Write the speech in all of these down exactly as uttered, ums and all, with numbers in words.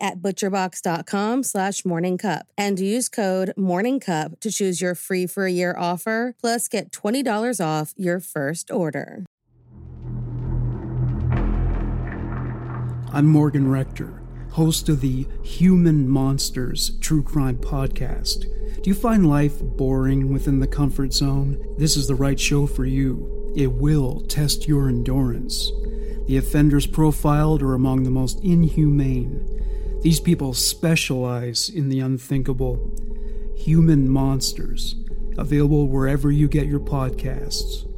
at butcherbox.com slash morning cup and use code morning cup to choose your free for a year offer, plus get twenty dollars off your first order. I'm Morgan Rector, host of the Human Monsters True Crime Podcast. Do you find life boring within the comfort zone? This is the right show for you. It will test your endurance. The offenders profiled are among the most inhumane. These people specialize in the unthinkable. Human Monsters, available wherever you get your podcasts.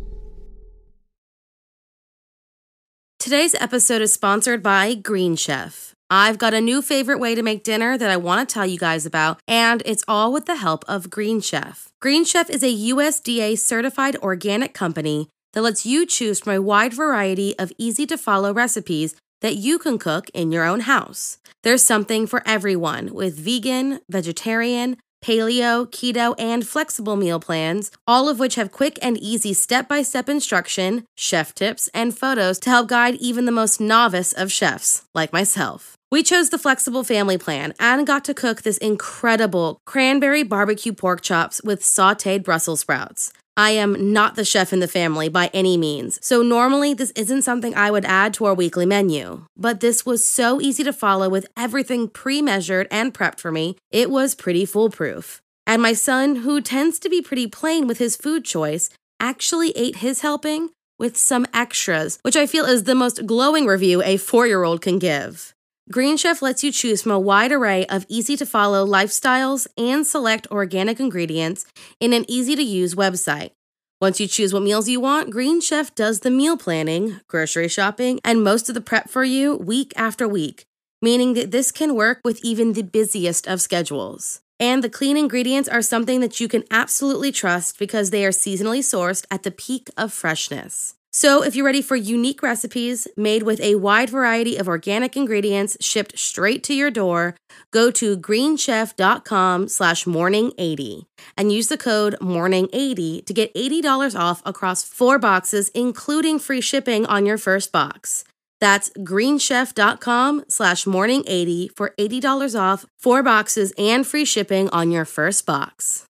Today's episode is sponsored by Green Chef. I've got a new favorite way to make dinner that I want to tell you guys about, and it's all with the help of Green Chef. Green Chef is a U S D A-certified organic company that lets you choose from a wide variety of easy-to-follow recipes that you can cook in your own house. There's something for everyone, with vegan, vegetarian, paleo, keto, and flexible meal plans, all of which have quick and easy step-by-step instruction, chef tips, and photos to help guide even the most novice of chefs, like myself. We chose the flexible family plan and got to cook this incredible cranberry barbecue pork chops with sautéed Brussels sprouts. I am not the chef in the family by any means, so normally this isn't something I would add to our weekly menu. But this was so easy to follow with everything pre-measured and prepped for me, it was pretty foolproof. And my son, who tends to be pretty plain with his food choice, actually ate his helping with some extras, which I feel is the most glowing review a four-year-old can give. Green Chef lets you choose from a wide array of easy-to-follow lifestyles and select organic ingredients in an easy-to-use website. Once you choose what meals you want, Green Chef does the meal planning, grocery shopping, and most of the prep for you week after week, meaning that this can work with even the busiest of schedules. And the clean ingredients are something that you can absolutely trust because they are seasonally sourced at the peak of freshness. So if you're ready for unique recipes made with a wide variety of organic ingredients shipped straight to your door, go to greenchef.com slash morning eighty and use the code morning eighty to get eighty dollars off across four boxes, including free shipping on your first box. That's greenchef.com slash morning eighty for eighty dollars off, four boxes, and free shipping on your first box.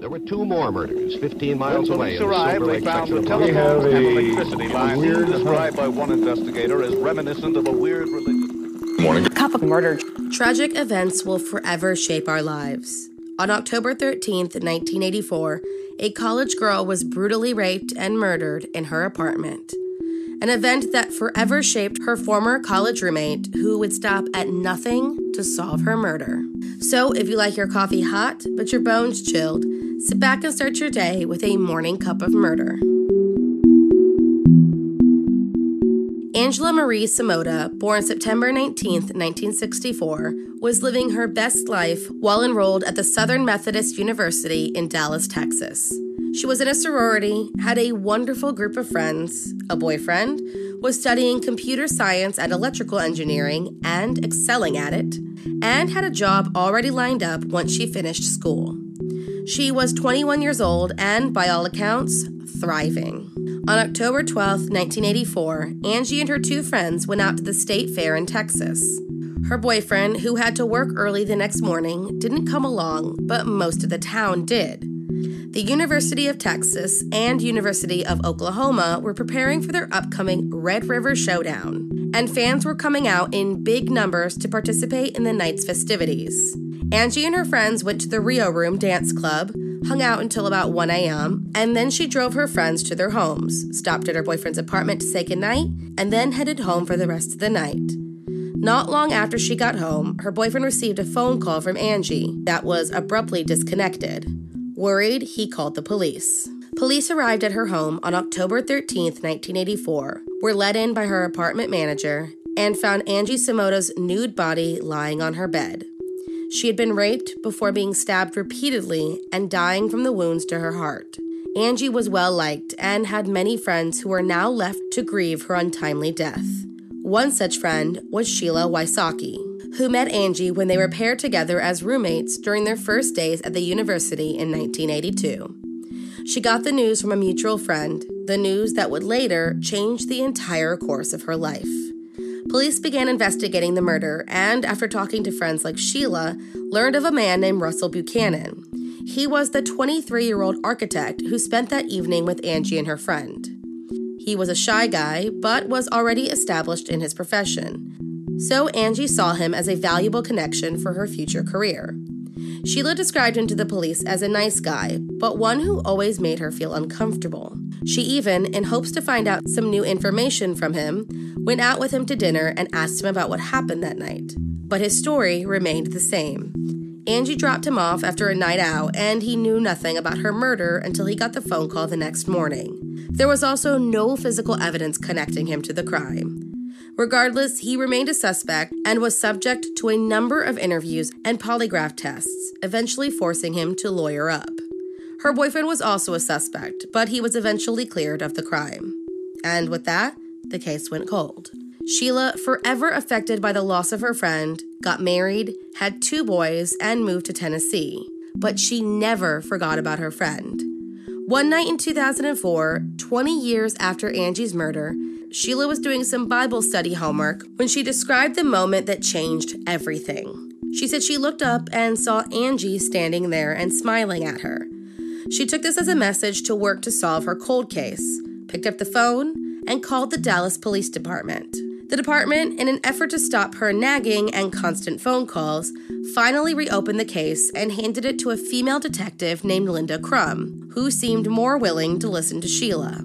There were two more murders fifteen miles when away. When police arrived, they found the telephones and electricity lines described by one investigator as reminiscent of a weird religion. Morning Cup of Murder. Tragic events will forever shape our lives. On October thirteenth, nineteen eighty-four, a college girl was brutally raped and murdered in her apartment, an event that forever shaped her former college roommate, who would stop at nothing to solve her murder. So if you like your coffee hot, but your bones chilled, sit back and start your day with a morning cup of murder. Angela Marie Samota, born September nineteenth, nineteen sixty-four, was living her best life while enrolled at the Southern Methodist University in Dallas, Texas. She was in a sorority, had a wonderful group of friends, a boyfriend, was studying computer science and electrical engineering and excelling at it, and had a job already lined up once she finished school. She was twenty-one years old and, by all accounts, thriving. On October twelfth, nineteen eighty-four, Angie and her two friends went out to the state fair in Texas. Her boyfriend, who had to work early the next morning, didn't come along, but most of the town did. The University of Texas and University of Oklahoma were preparing for their upcoming Red River Showdown, and fans were coming out in big numbers to participate in the night's festivities. Angie and her friends went to the Rio Room Dance Club, hung out until about one a.m., and then she drove her friends to their homes, stopped at her boyfriend's apartment to say goodnight, and then headed home for the rest of the night. Not long after she got home, her boyfriend received a phone call from Angie that was abruptly disconnected. Worried, he called the police. Police arrived at her home on October thirteenth, nineteen eighty-four, were let in by her apartment manager, and found Angie Samota's nude body lying on her bed. She had been raped before being stabbed repeatedly and dying from the wounds to her heart. Angie was well-liked and had many friends who were now left to grieve her untimely death. One such friend was Sheila Wysocki, who met Angie when they were paired together as roommates during their first days at the university in nineteen eighty-two. She got the news from a mutual friend, the news that would later change the entire course of her life. Police began investigating the murder and, after talking to friends like Sheila, learned of a man named Russell Buchanan. He was the twenty-three-year-old architect who spent that evening with Angie and her friend. He was a shy guy, but was already established in his profession. So Angie saw him as a valuable connection for her future career. Sheila described him to the police as a nice guy, but one who always made her feel uncomfortable. She even, in hopes to find out some new information from him, went out with him to dinner and asked him about what happened that night. But his story remained the same. Angie dropped him off after a night out, and he knew nothing about her murder until he got the phone call the next morning. There was also no physical evidence connecting him to the crime. Regardless, he remained a suspect and was subject to a number of interviews and polygraph tests, eventually forcing him to lawyer up. Her boyfriend was also a suspect, but he was eventually cleared of the crime. And with that, the case went cold. Sheila, forever affected by the loss of her friend, got married, had two boys, and moved to Tennessee. But she never forgot about her friend. One night in two thousand four, twenty years after Angie's murder, Sheila was doing some Bible study homework when she described the moment that changed everything. She said she looked up and saw Angie standing there and smiling at her. She took this as a message to work to solve her cold case, picked up the phone, and called the Dallas Police Department. The department, in an effort to stop her nagging and constant phone calls, finally reopened the case and handed it to a female detective named Linda Crumb, who seemed more willing to listen to Sheila.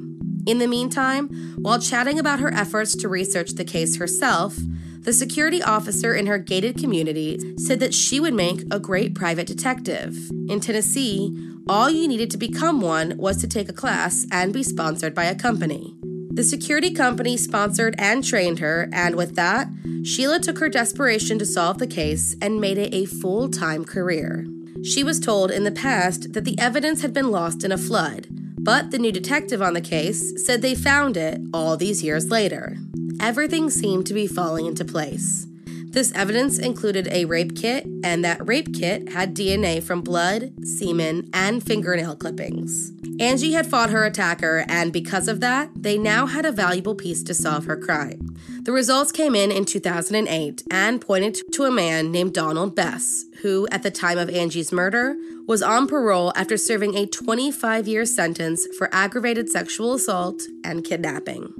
In the meantime, while chatting about her efforts to research the case herself, the security officer in her gated community said that she would make a great private detective. In Tennessee, all you needed to become one was to take a class and be sponsored by a company. The security company sponsored and trained her, and with that, Sheila took her desperation to solve the case and made it a full-time career. She was told in the past that the evidence had been lost in a flood, but the new detective on the case said they found it all these years later. Everything seemed to be falling into place. This evidence included a rape kit, and that rape kit had D N A from blood, semen, and fingernail clippings. Angie had fought her attacker, and because of that, they now had a valuable piece to solve her crime. The results came in in two thousand eight and pointed to a man named Donald Bess, who, at the time of Angie's murder, was on parole after serving a twenty-five-year sentence for aggravated sexual assault and kidnapping.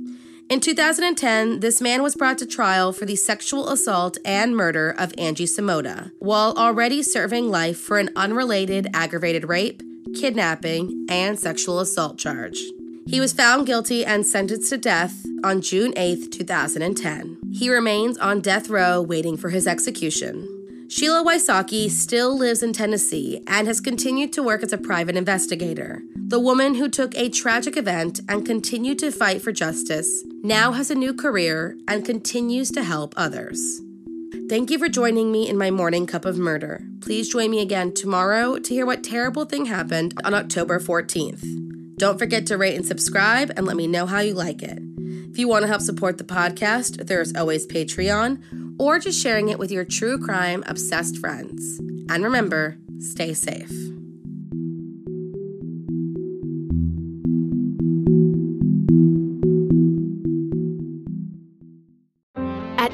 In two thousand ten, this man was brought to trial for the sexual assault and murder of Angie Samota, while already serving life for an unrelated aggravated rape, kidnapping, and sexual assault charge. He was found guilty and sentenced to death on June eighth, two thousand ten. He remains on death row waiting for his execution. Sheila Wysocki still lives in Tennessee and has continued to work as a private investigator. The woman who took a tragic event and continued to fight for justice now has a new career and continues to help others. Thank you for joining me in my morning cup of murder. Please join me again tomorrow to hear what terrible thing happened on October fourteenth. Don't forget to rate and subscribe and let me know how you like it. If you want to help support the podcast, there is always Patreon, or just sharing it with your true crime obsessed friends. And remember, stay safe.